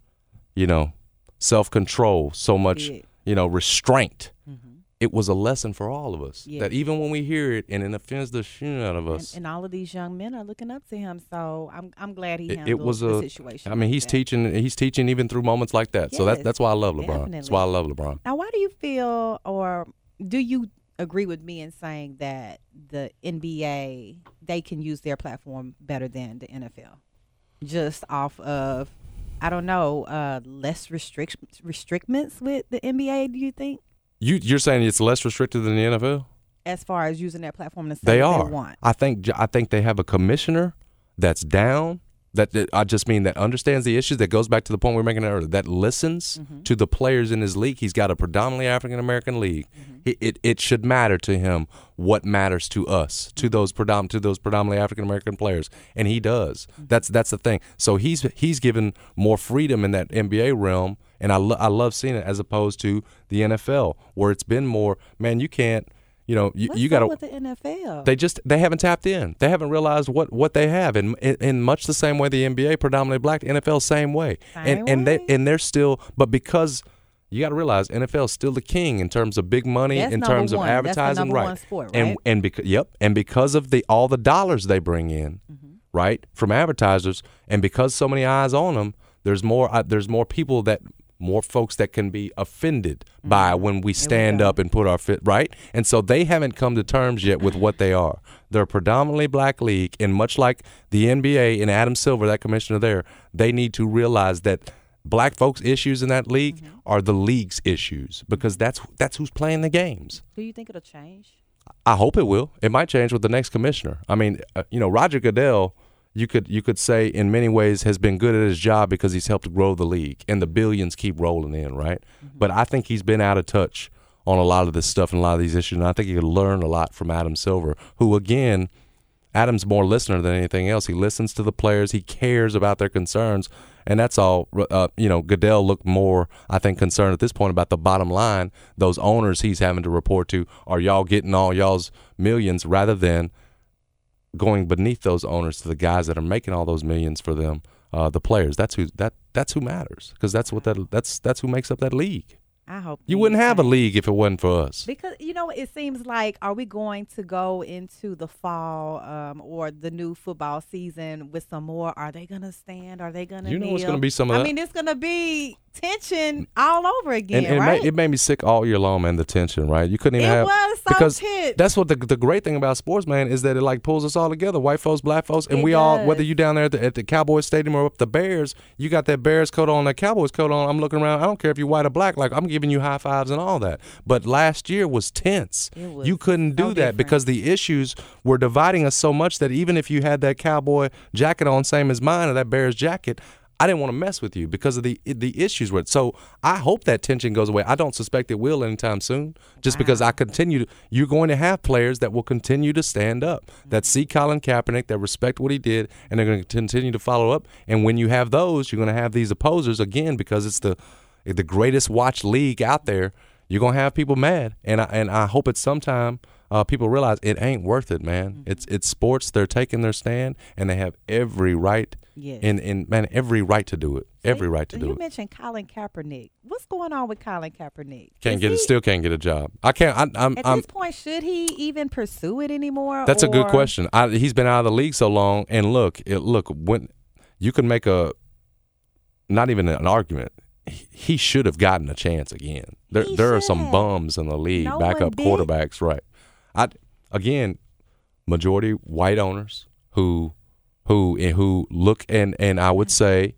you know, self-control, so much, yeah. you know, restraint. Mm-hmm. It was a lesson for all of us yes. that even when we hear it and it offends the shit out of us. And, and all of these young men are looking up to him, so I'm I'm glad he handled it, it was the a, situation. I mean, like he's that. teaching he's teaching even through moments like that. Yes, so that, that's why I love LeBron. Definitely. That's why I love LeBron. Now, why do you feel, or do you agree with me in saying that the N B A, they can use their platform better than the N F L? Just off of, I don't know, uh, less restrict restrictments with the N B A, do you think? You, you're saying it's less restricted than the N F L? As far as using that platform to say what they want. I think I think they have a commissioner that's down, that, that I just mean that understands the issues, that goes back to the point we were making earlier, that listens mm-hmm. to the players in his league. He's got a predominantly African-American league. Mm-hmm. It, it it should matter to him what matters to us, to those predom- to those predominantly African-American players, and he does. Mm-hmm. That's that's the thing. So he's he's given more freedom in that N B A realm. And I, lo- I love seeing it as opposed to the N F L, where it's been more, man, you can't, you know, you, you got to. What's up with the N F L? They just, they haven't tapped in. They haven't realized what, what they have. And in, in much the same way, the N B A, predominantly black, N F L, same way. Same and way. and they and they're still, but because you got to realize N F L is still the king in terms of big money, That's in terms one. of advertising, That's right? One sport, right? And and because yep, and because of the all the dollars they bring in, mm-hmm. right, from advertisers, and because so many eyes on them, there's more uh, there's more people that. more folks that can be offended mm-hmm. by when we stand we up and put our fit, right? And so they haven't come to terms yet with what they are. They're a predominantly black league, and much like the N B A and Adam Silver, that commissioner there, they need to realize that black folks' issues in that league mm-hmm. are the league's issues because that's that's who's playing the games. Do you think it'll change? I hope it will. It might change with the next commissioner. I mean, uh, you know, Roger Goodell, You could you could say in many ways has been good at his job because he's helped grow the league and the billions keep rolling in, right? Mm-hmm. But I think he's been out of touch on a lot of this stuff and a lot of these issues, and I think he could learn a lot from Adam Silver, who, again, Adam's more listener than anything else. He listens to the players. He cares about their concerns, and that's all. Uh, you know, Goodell looked more, I think, concerned at this point about the bottom line. Those owners he's having to report to, are y'all getting all y'all's millions, rather than going beneath those owners to the guys that are making all those millions for them, uh, the players. That's who that that's who matters, because that's what that that's that's who makes up that league. I hope you wouldn't have a league if it wasn't for us. Because, you know, it seems like, are we going to go into the fall um, or the new football season with some more? Are they going to stand? Are they going to? You know, kneel? It's going to be some. Of I that. mean, it's going to be tension all over again. And, and right? It made, it made me sick all year long, man. The tension, right? You couldn't even it have. It was so because tense. That's what the the great thing about sports, man, is that it like pulls us all together, white folks, black folks, and it we does. all. Whether you down there at the, at the Cowboys Stadium or up the Bears, you got that Bears coat on, that Cowboys coat on. I'm looking around. I don't care if you're white or black. Like I'm. Giving you high fives and all that. But last year was tense. Was you couldn't do so that different. Because the issues were dividing us so much that even if you had that Cowboy jacket on, same as mine, or that Bears jacket, I didn't want to mess with you because of the the issues with it. So I hope that tension goes away. I don't suspect it will anytime soon, just wow. because I continue to, you're going to have players that will continue to stand up, mm-hmm. that see Colin Kaepernick, that respect what he did, and they're going to continue to follow up. And when you have those, you're going to have these opposers again because it's the the greatest watch league out there. You're gonna have people mad, and I, and I hope at some time uh, people realize it ain't worth it, man. Mm-hmm. It's it's sports. They're taking their stand, and they have every right. Yes. And and man, every right to do it. Every right to do it. You mentioned Colin Kaepernick. What's going on with Colin Kaepernick? Can't get it. Still can't get a job. I can't. I, I'm, At I'm, this point, should he even pursue it anymore? That's or? a good question. I, he's been out of the league so long, and look, it, look when you can make a not even an argument. He should have gotten a chance again. There, there are some bums in the league, no backup quarterbacks, right? I again, majority white owners who, who and who look and and I would say,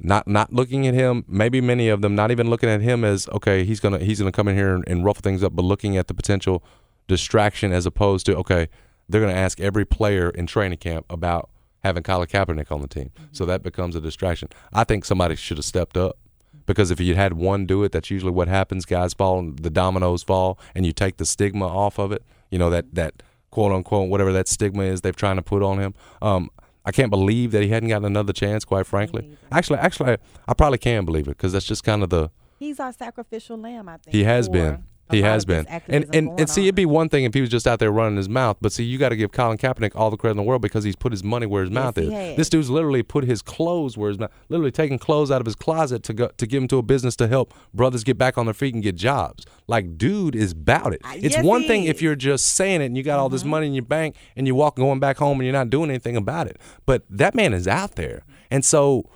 not not looking at him. Maybe many of them not even looking at him as okay. He's gonna he's gonna come in here and, and ruffle things up, but looking at the potential distraction as opposed to okay, they're gonna ask every player in training camp about having Colin Kaepernick on the team, mm-hmm. so that becomes a distraction. I think somebody should have stepped up. Because if you had one do it, that's usually what happens. Guys fall, and the dominoes fall, and you take the stigma off of it. You know, that, that quote-unquote, whatever that stigma is they're trying to put on him. Um, I can't believe that he hadn't gotten another chance, quite frankly. Actually, actually, I, I probably can believe it because that's just kind of the – He's our sacrificial lamb, I think. He has been. He has been. And, and, and see, it'd be one thing if he was just out there running his mouth, but see, you got to give Colin Kaepernick all the credit in the world because he's put his money where his mouth is. This dude's literally put his clothes where his mouth – literally taking clothes out of his closet to go, to give him to a business to help brothers get back on their feet and get jobs. Like, dude is about it. It's yes, one thing if you're just saying it and you got all this mm-hmm. money in your bank and you walk going back home and you're not doing anything about it. But that man is out there. And so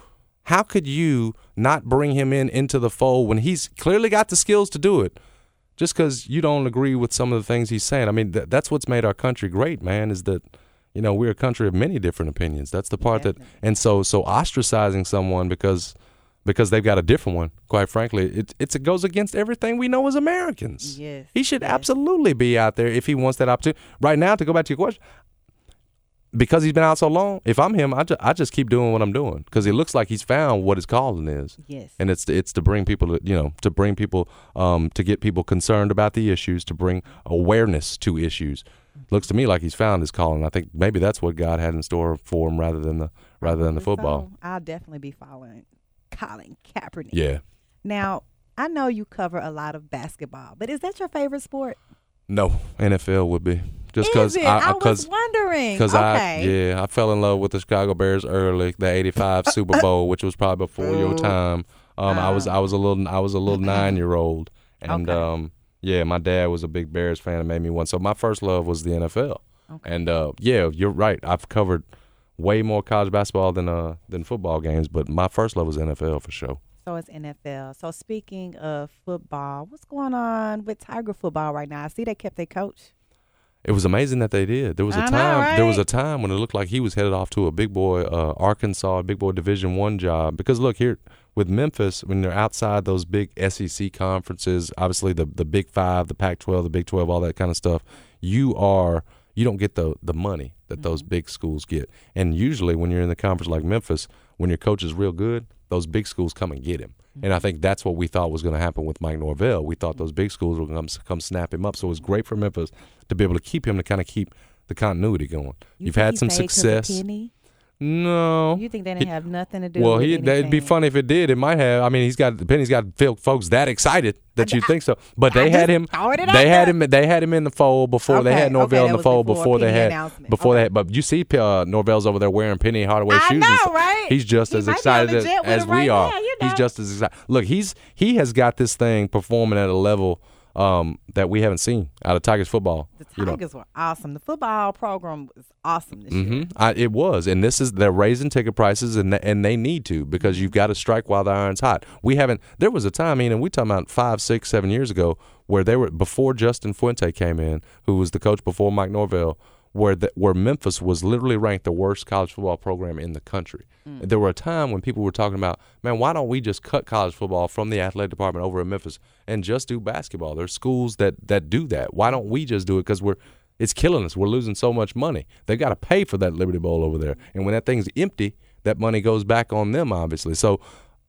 how could you not bring him in into the fold when he's clearly got the skills to do it just because you don't agree with some of the things he's saying? I mean, th- that's what's made our country great, man, is that, you know, we're a country of many different opinions. That's the part yeah. that – and so so ostracizing someone because – because they've got a different one, quite frankly. It, it's, it goes against everything we know as Americans. Yes, he should yes. absolutely be out there if he wants that opportunity. Right now, to go back to your question, because he's been out so long, if I'm him, I, ju- I just keep doing what I'm doing because it looks like he's found what his calling is. Yes. And it's to, it's to bring people, to, you know, to bring people, um, to get people concerned about the issues, to bring awareness to issues. Mm-hmm. Looks to me like he's found his calling. I think maybe that's what God had in store for him rather than the rather than the football. So, I'll definitely be following Colin Kaepernick. Yeah. Now, I know you cover a lot of basketball, but is that your favorite sport? No, N F L would be. Just because I, I, I was wondering. Because okay. I, yeah, I fell in love with the Chicago Bears early, the eighty-five uh, Super Bowl, uh, which was probably before uh, your time. Um, uh, I was I was a little I was a little nine year old, and okay. um, yeah, my dad was a big Bears fan and made me one. So my first love was the N F L, okay. and uh, yeah, you're right. I've covered way more college basketball than uh than football games, but my first love was N F L for sure. So it's N F L. So speaking of football, what's going on with Tiger football right now? I see they kept their coach. It was amazing that they did. There was a I time. Know, right? There was a time when it looked like he was headed off to a big boy uh, Arkansas, big boy Division One job. Because look here with Memphis, when they're outside those big S E C conferences, obviously the the Big Five, the Pac twelve, the Big twelve, all that kind of stuff, you are you don't get the the money that mm-hmm. those big schools get. And usually when you're in the conference like Memphis, when your coach is real good, those big schools come and get him. Mm-hmm. And I think that's what we thought was going to happen with Mike Norvell. We thought those big schools were going to come, come snap him up. So it was great for Memphis to be able to keep him, to kind of keep the continuity going. You You've had some success. No. You think they didn't have nothing to do well, with he, anything? Well, it'd be funny if it did. It might have. I mean, he's got Penny's got folks that excited that I, you I, think so. But I they had him. They had him. They had him in the fold before. Okay, they had Norvell okay, in the fold before, before they had. Before okay. they had. But you see, uh, Norvell's over there wearing Penny Hardaway I shoes. I know, right? He's just he as excited as, as we right are. Now, you know? He's just as excited. Look, he's he has got this thing performing at a level um, that we haven't seen out of Tigers football. The Tigers you know. were awesome. The football program was awesome this mm-hmm. year. I, it was, and this is they're raising ticket prices, and the, and they need to because you've got to strike while the iron's hot. We haven't. There was a time, Ian, and we're talking about five, six, seven years ago, where they were before Justin Fuente came in, who was the coach before Mike Norvell, where the, where Memphis was literally ranked the worst college football program in the country. Mm. There were a time when people were talking about, man, why don't we just cut college football from the athletic department over at Memphis and just do basketball? There's schools that, that do that. Why don't we just do it? Because we're it's killing us. We're losing so much money. They've got to pay for that Liberty Bowl over there. And when that thing's empty, that money goes back on them, obviously. So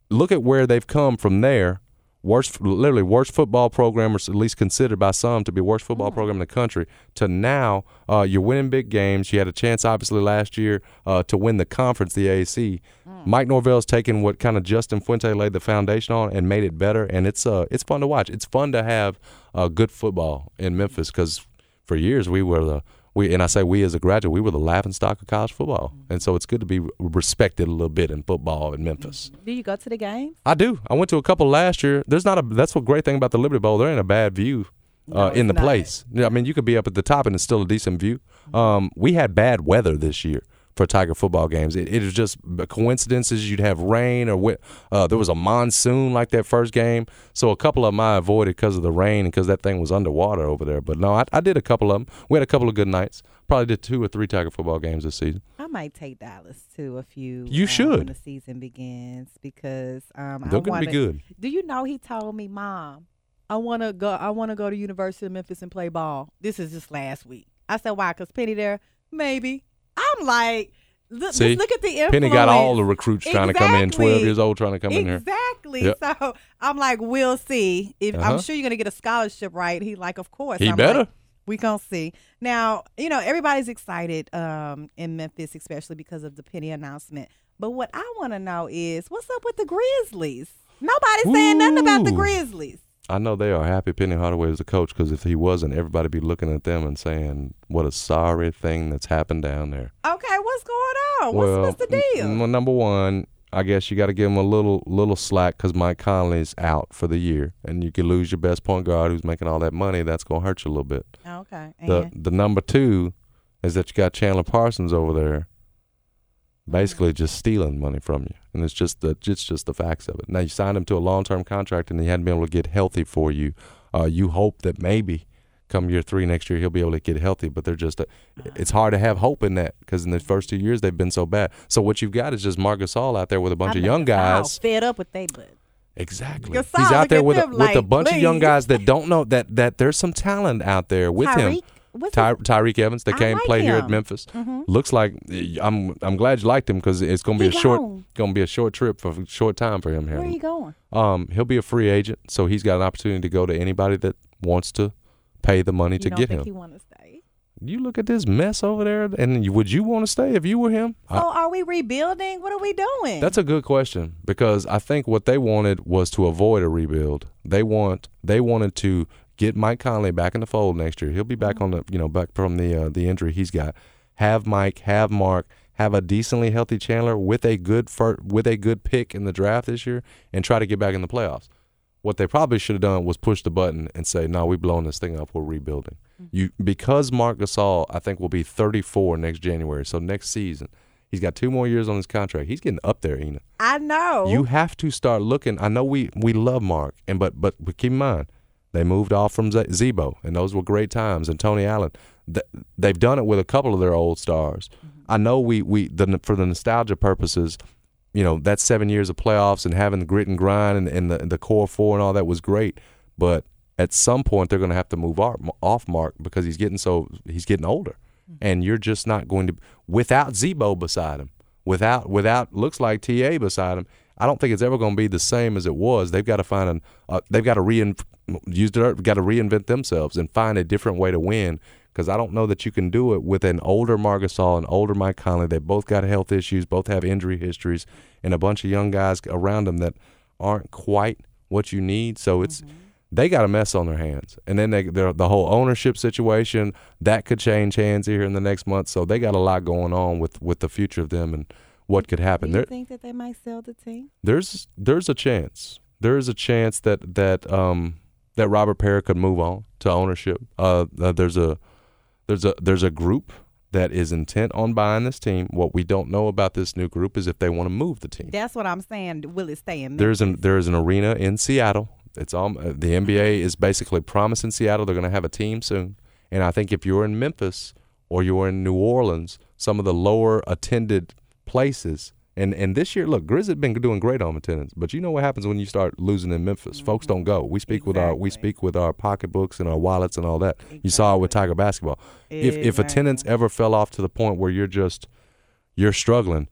look at where they've come from there. Worst, literally worst football program, or at least considered by some to be worst football oh. program in the country, to now uh, you're winning big games. You had a chance, obviously, last year uh, to win the conference, the A A C. Mm. Mike Norvell's taken what kind of Justin Fuente laid the foundation on and made it better, and it's uh, it's fun to watch. It's fun to have uh, good football in Memphis because for years we were the we and I say we as a graduate we were the laughingstock of college football, mm. and so it's good to be respected a little bit in football in Memphis. Do you go to the games? I do. I went to a couple last year. There's not a that's what great thing about the Liberty Bowl. There ain't a bad view uh, no, in the not. place. I mean, you could be up at the top and it's still a decent view. Um, we had bad weather this year for Tiger football games. It, it was just coincidences. You'd have rain or uh, there was a monsoon like that first game. So a couple of them I avoided because of the rain and because that thing was underwater over there. But no, I, I did a couple of them. We had a couple of good nights. Probably did two or three Tiger football games this season. I might take Dallas to a few. You um, should. When the season begins because um, they're going to be good. Do you know he told me, Mom, I want to go. I want to go to University of Memphis and play ball. This is just last week. I said, why? Because Penny there? Maybe. I'm like, look, See, look at the influence. Penny got all the recruits exactly. trying to come in, twelve years old trying to come exactly. in here. Exactly. Yep. So I'm like, we'll see. If uh-huh. I'm sure you're going to get a scholarship, right? He's like, of course. He I'm better. Like, We're going to see. Now, you know, everybody's excited um, in Memphis, especially because of the Penny announcement. But what I want to know is, what's up with the Grizzlies? Nobody's Ooh. saying nothing about the Grizzlies. I know they are happy Penny Hardaway is the coach, because if he wasn't, everybody would be looking at them and saying, what a sorry thing that's happened down there. Okay, what's going on? What's, well, what's the deal? N- n- number one, I guess you got to give him a little little slack because Mike Conley's out for the year, and you can lose your best point guard who's making all that money. That's going to hurt you a little bit. Okay. And the the number two is that you got Chandler Parsons over there basically mm-hmm. just stealing money from you, and it's just the it's just the facts of it. Now, you signed him to a long-term contract, and he hadn't been able to get healthy for you. Uh, you hope that maybe come year three next year he'll be able to get healthy, but they're just a, it's hard to have hope in that, because in the first two years they've been so bad. So what you've got is just Marc Gasol out there with a bunch of young guys fed up with they butt. Exactly. Gasol, he's out there with a, like, with a bunch please. of young guys that don't know that that there's some talent out there with Tyreek, him. Ty- Tyreek Evans that I came like play him. here at Memphis. Mm-hmm. Looks like I'm I'm glad you liked him, because it's gonna be he a short gone. gonna be a short trip for a short time for him here. Where are you going? Um, he'll be a free agent, so he's got an opportunity to go to anybody that wants to pay the money you to don't get think him. He want to stay? You look at this mess over there, and would you want to stay if you were him? So I, are we rebuilding? What are we doing? That's a good question, because I think what they wanted was to avoid a rebuild. They want they wanted to get Mike Conley back in the fold next year. He'll be back mm-hmm. on the you know back from the uh, the injury he's got. Have Mike, have Mark, have a decently healthy Chandler with a good fir- with a good pick in the draft this year, and try to get back in the playoffs. What they probably should have done was push the button and say, no, we've blown this thing up. We're rebuilding. Mm-hmm. You Because Marc Gasol, I think, will be thirty-four next January, so next season. He's got two more years on his contract. He's getting up there, Ena. I know. You have to start looking. I know we, we love Mark, and but, but keep in mind, they moved off from Z-Bo, and those were great times, and Tony Allen. Th- they've done it with a couple of their old stars. Mm-hmm. I know we, we the, for the nostalgia purposes, you know, that seven years of playoffs and having the grit and grind and, and the the core four and all that was great. But at some point, they're going to have to move off Mark, because he's getting so he's getting older, mm-hmm. and you're just not going to without Z-Bo beside him, without without looks like T A beside him. I don't think it's ever going to be the same as it was. They've got to find an uh, they've got to reinvent use got to reinvent themselves and find a different way to win. Because I don't know that you can do it with an older Marc Gasol and older Mike Conley. They both got health issues, both have injury histories, and a bunch of young guys around them that aren't quite what you need. So it's mm-hmm. they got a mess on their hands. And then they, the whole ownership situation, that could change hands here in the next month. So they got a lot going on with, with the future of them and what could happen. Do you there, think that they might sell the team? There's there's a chance. There is a chance that that um, that Robert Perry could move on to ownership. Uh, there's a There's a there's a group that is intent on buying this team. What we don't know about this new group is if they want to move the team. That's what I'm saying. Will it stay in Memphis? There's an there is an arena in Seattle. It's all the N B A is basically promising Seattle they're going to have a team soon. And I think if you're in Memphis or you're in New Orleans, some of the lower attended places. And and this year, look, Grizz had been doing great on attendance, but you know what happens when you start losing in Memphis? Mm-hmm. Folks don't go. We speak exactly. with our we speak with our pocketbooks and our wallets and all that. Exactly. You saw it with Tiger basketball. Exactly. If if attendance ever fell off to the point where you're just you're struggling,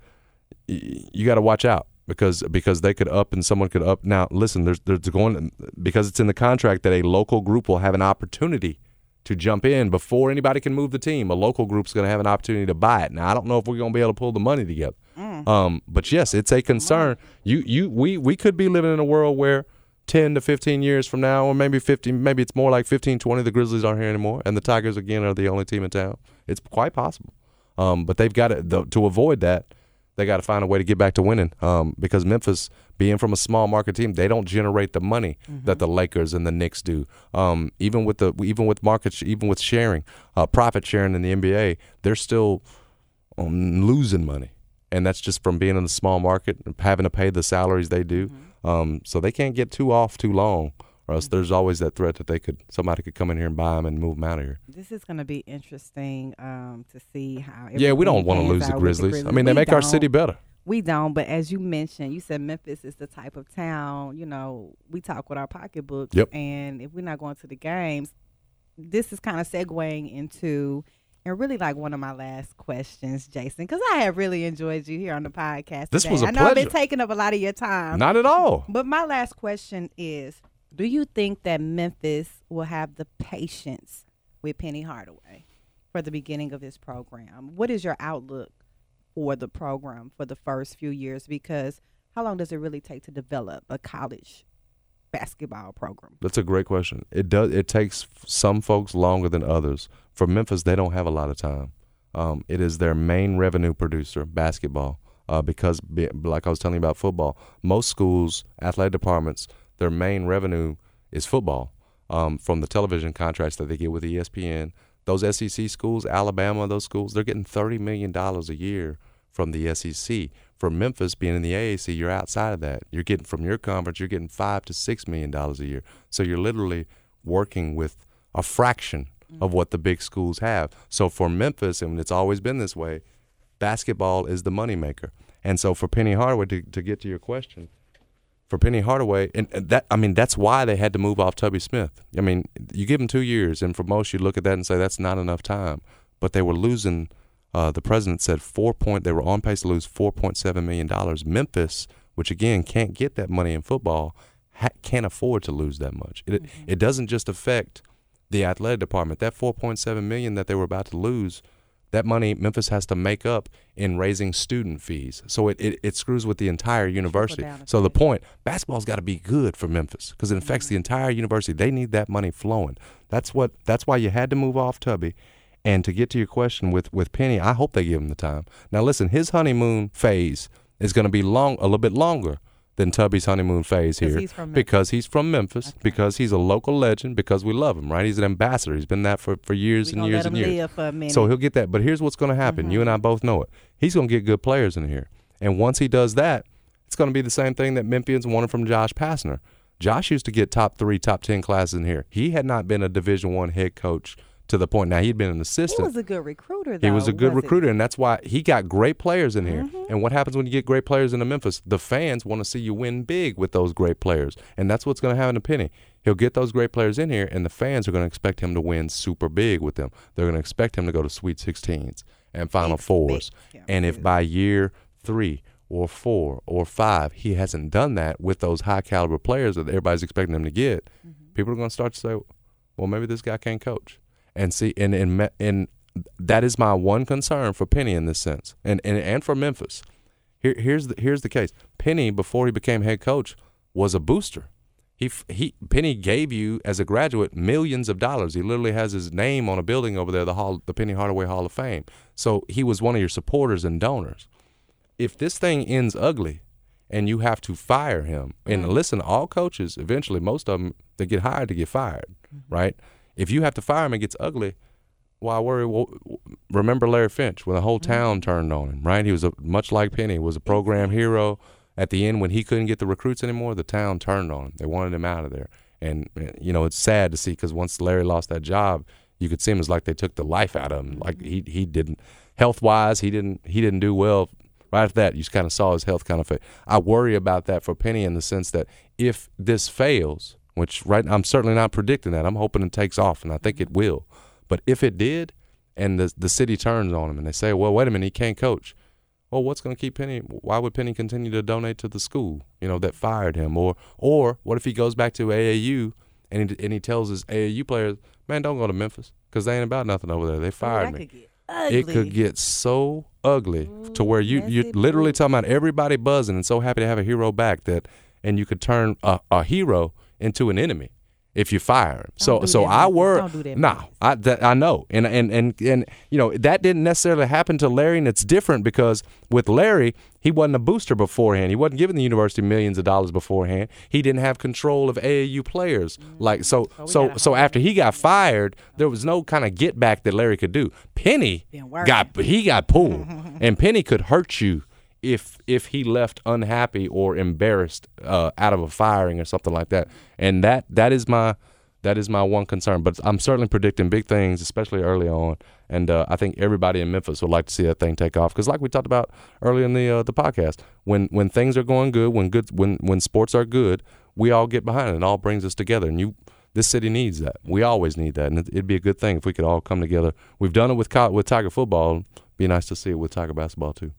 y- you got to watch out because because they could up and someone could up. Now listen, there's there's going because it's in the contract that a local group will have an opportunity to jump in before anybody can move the team. A local group's going to have an opportunity to buy it. Now I don't know if we're going to be able to pull the money together. Um, but yes, it's a concern. You, you, we, we could be living in a world where ten to fifteen years from now, or maybe fifty, maybe it's more like fifteen, twenty, the Grizzlies aren't here anymore, and the Tigers again are the only team in town. It's quite possible. Um, but they've got to the, to avoid that. They got to find a way to get back to winning. Um, because Memphis, being from a small market team, they don't generate the money mm-hmm. that the Lakers and the Knicks do. Um, even with the even with market, even with sharing, uh, profit sharing in the N B A, they're still um, losing money. And that's just from being in the small market and having to pay the salaries they do. Mm-hmm. Um, so they can't get too off too long, or else mm-hmm. there's always that threat that they could somebody could come in here and buy them and move them out of here. This is going to be interesting um, to see how. Yeah, we don't want to lose the Grizzlies. the Grizzlies. I mean, they we make don't. our city better. We don't, but as you mentioned, you said Memphis is the type of town, you know, we talk with our pocketbooks. Yep. And if we're not going to the games, this is kind of segueing into – and really, like, one of my last questions, Jason, because I have really enjoyed you here on the podcast. This today. was a I know pleasure. I've been taking up a lot of your time. Not at all. But my last question is, do you think that Memphis will have the patience with Penny Hardaway for the beginning of this program. What is your outlook for the program for the first few years? Because how long does it really take to develop a college basketball program? That's a great question. It does. It takes some folks longer than others. For Memphis, they don't have a lot of time. Um, it is their main revenue producer, basketball, uh, because be, like I was telling you about football, most schools, athletic departments, their main revenue is football um, from the television contracts that they get with E S P N. Those S E C schools, Alabama, those schools, they're getting thirty million dollars a year from the S E C. For Memphis, being in the A A C, you're outside of that. You're getting from your conference, you're getting five to six million dollars a year. So you're literally working with a fraction mm-hmm. of what the big schools have. So for Memphis, and it's always been this way, basketball is the moneymaker. And so for Penny Hardaway, to, to get to your question, for Penny Hardaway, and that I mean, that's why they had to move off Tubby Smith. I mean, you give him two years, and for most, you look at that and say that's not enough time. But they were losing. Uh, the president said four point. They were on pace to lose four point seven million dollars. Memphis, which again can't get that money in football, ha- can't afford to lose that much. It mm-hmm. it doesn't just affect the athletic department. That four point seven million dollars that they were about to lose, that money Memphis has to make up in raising student fees. So it, it, it screws with the entire university. So the point, basketball's got to be good for Memphis because it affects mm-hmm. the entire university. They need that money flowing. That's what. That's why you had to move off Tubby. And to get to your question with, with Penny, I hope they give him the time. Now, listen, his honeymoon phase is going to be long, a little bit longer than Tubby's honeymoon phase here he's because he's from Memphis, okay. because he's a local legend, because we love him, right? He's an ambassador. He's been that for, for years we and years and years. So he'll get that. But here's what's going to happen. Mm-hmm. You and I both know it. He's going to get good players in here. And once he does that, it's going to be the same thing that Memphians wanted from Josh Pastner. Josh used to get top three, top ten classes in here. He had not been a Division One head coach to the point. Now, he'd been an assistant. He was a good recruiter, though. He was a good was recruiter, it? And that's why he got great players in here. Mm-hmm. And what happens when you get great players into Memphis? The fans want to see you win big with those great players, and that's what's going to happen to Penny. He'll get those great players in here, and the fans are going to expect him to win super big with them. They're going to expect him to go to Sweet sixteens and Final Ex- Fours. Yeah, and if by year three or four or five he hasn't done that with those high-caliber players that everybody's expecting him to get, mm-hmm. people are going to start to say, well, maybe this guy can't coach. And see, and, and and that is my one concern for Penny in this sense, and and, and for Memphis. Here, here's the here's the case. Penny, before he became head coach, was a booster. He he Penny gave you as a graduate millions of dollars. He literally has his name on a building over there, the hall, the Penny Hardaway Hall of Fame. So he was one of your supporters and donors. If this thing ends ugly, and you have to fire him, and mm-hmm. listen, all coaches eventually, most of them, they get hired to get fired, mm-hmm. right? If you have to fire him and it gets ugly, why worry? Well, remember Larry Finch when the whole town turned on him, right? He was a, much like Penny, was a program hero. At the end, when he couldn't get the recruits anymore, the town turned on him. They wanted him out of there. And, you know, it's sad to see because once Larry lost that job, you could see him as like they took the life out of him. Like he he didn't – health-wise, he didn't he didn't do well. Right after that, you kind of saw his health kind of fade. I worry about that for Penny in the sense that if this fails – which right now I'm certainly not predicting that. I'm hoping it takes off, and I think it will. But if it did, and the the city turns on him, and they say, well, wait a minute, he can't coach. Well, what's going to keep Penny? Why would Penny continue to donate to the school, you know, that fired him? Or or what if he goes back to A A U, and he, and he tells his A A U players, man, don't go to Memphis because they ain't about nothing over there. They fired me. It could get so ugly Ooh, to where you, you're literally talking about everybody buzzing and so happy to have a hero back that, and you could turn a, a hero into an enemy if you fire him. So so I were no nah, I that, I know and, and and and you know that didn't necessarily happen to Larry, and it's different because with Larry he wasn't a booster beforehand. He wasn't giving the university millions of dollars beforehand. He didn't have control of A A U players mm. like so oh, so so after he got fired there was no kind of get back that Larry could do. Penny got he got pulled and Penny could hurt you if if he left unhappy or embarrassed uh, out of a firing or something like that. And that that is my that is my one concern. But I'm certainly predicting big things, especially early on. And uh, I think everybody in Memphis would like to see that thing take off because like we talked about earlier in the uh, the podcast, when when things are going good, when good when when sports are good, we all get behind it and all brings us together. And you this city needs that. We always need that. And it'd be a good thing if we could all come together. We've done it with with Tiger football. Be nice to see it with Tiger basketball too.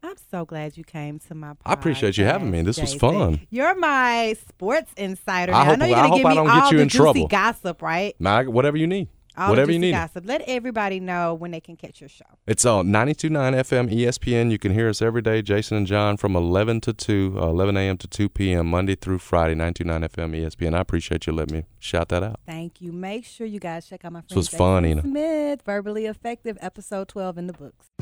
I'm so glad you came to my podcast. I appreciate you having me. This Jason. was fun. You're my sports insider. Now. I, hope, I know you're going to give me all the juicy gossip, right? Nah, whatever you need. All Whatever you need. Gossip. Let everybody know when they can catch your show. It's on ninety-two point nine F M E S P N. You can hear us every day, Jason and John, from eleven to two, uh, eleven a.m. to two p.m., Monday through Friday, ninety-two point nine F M E S P N. I appreciate you letting me shout that out. Thank you. Make sure you guys check out my friend Jason fun, Smith, Verbally Effective, episode twelve in the books.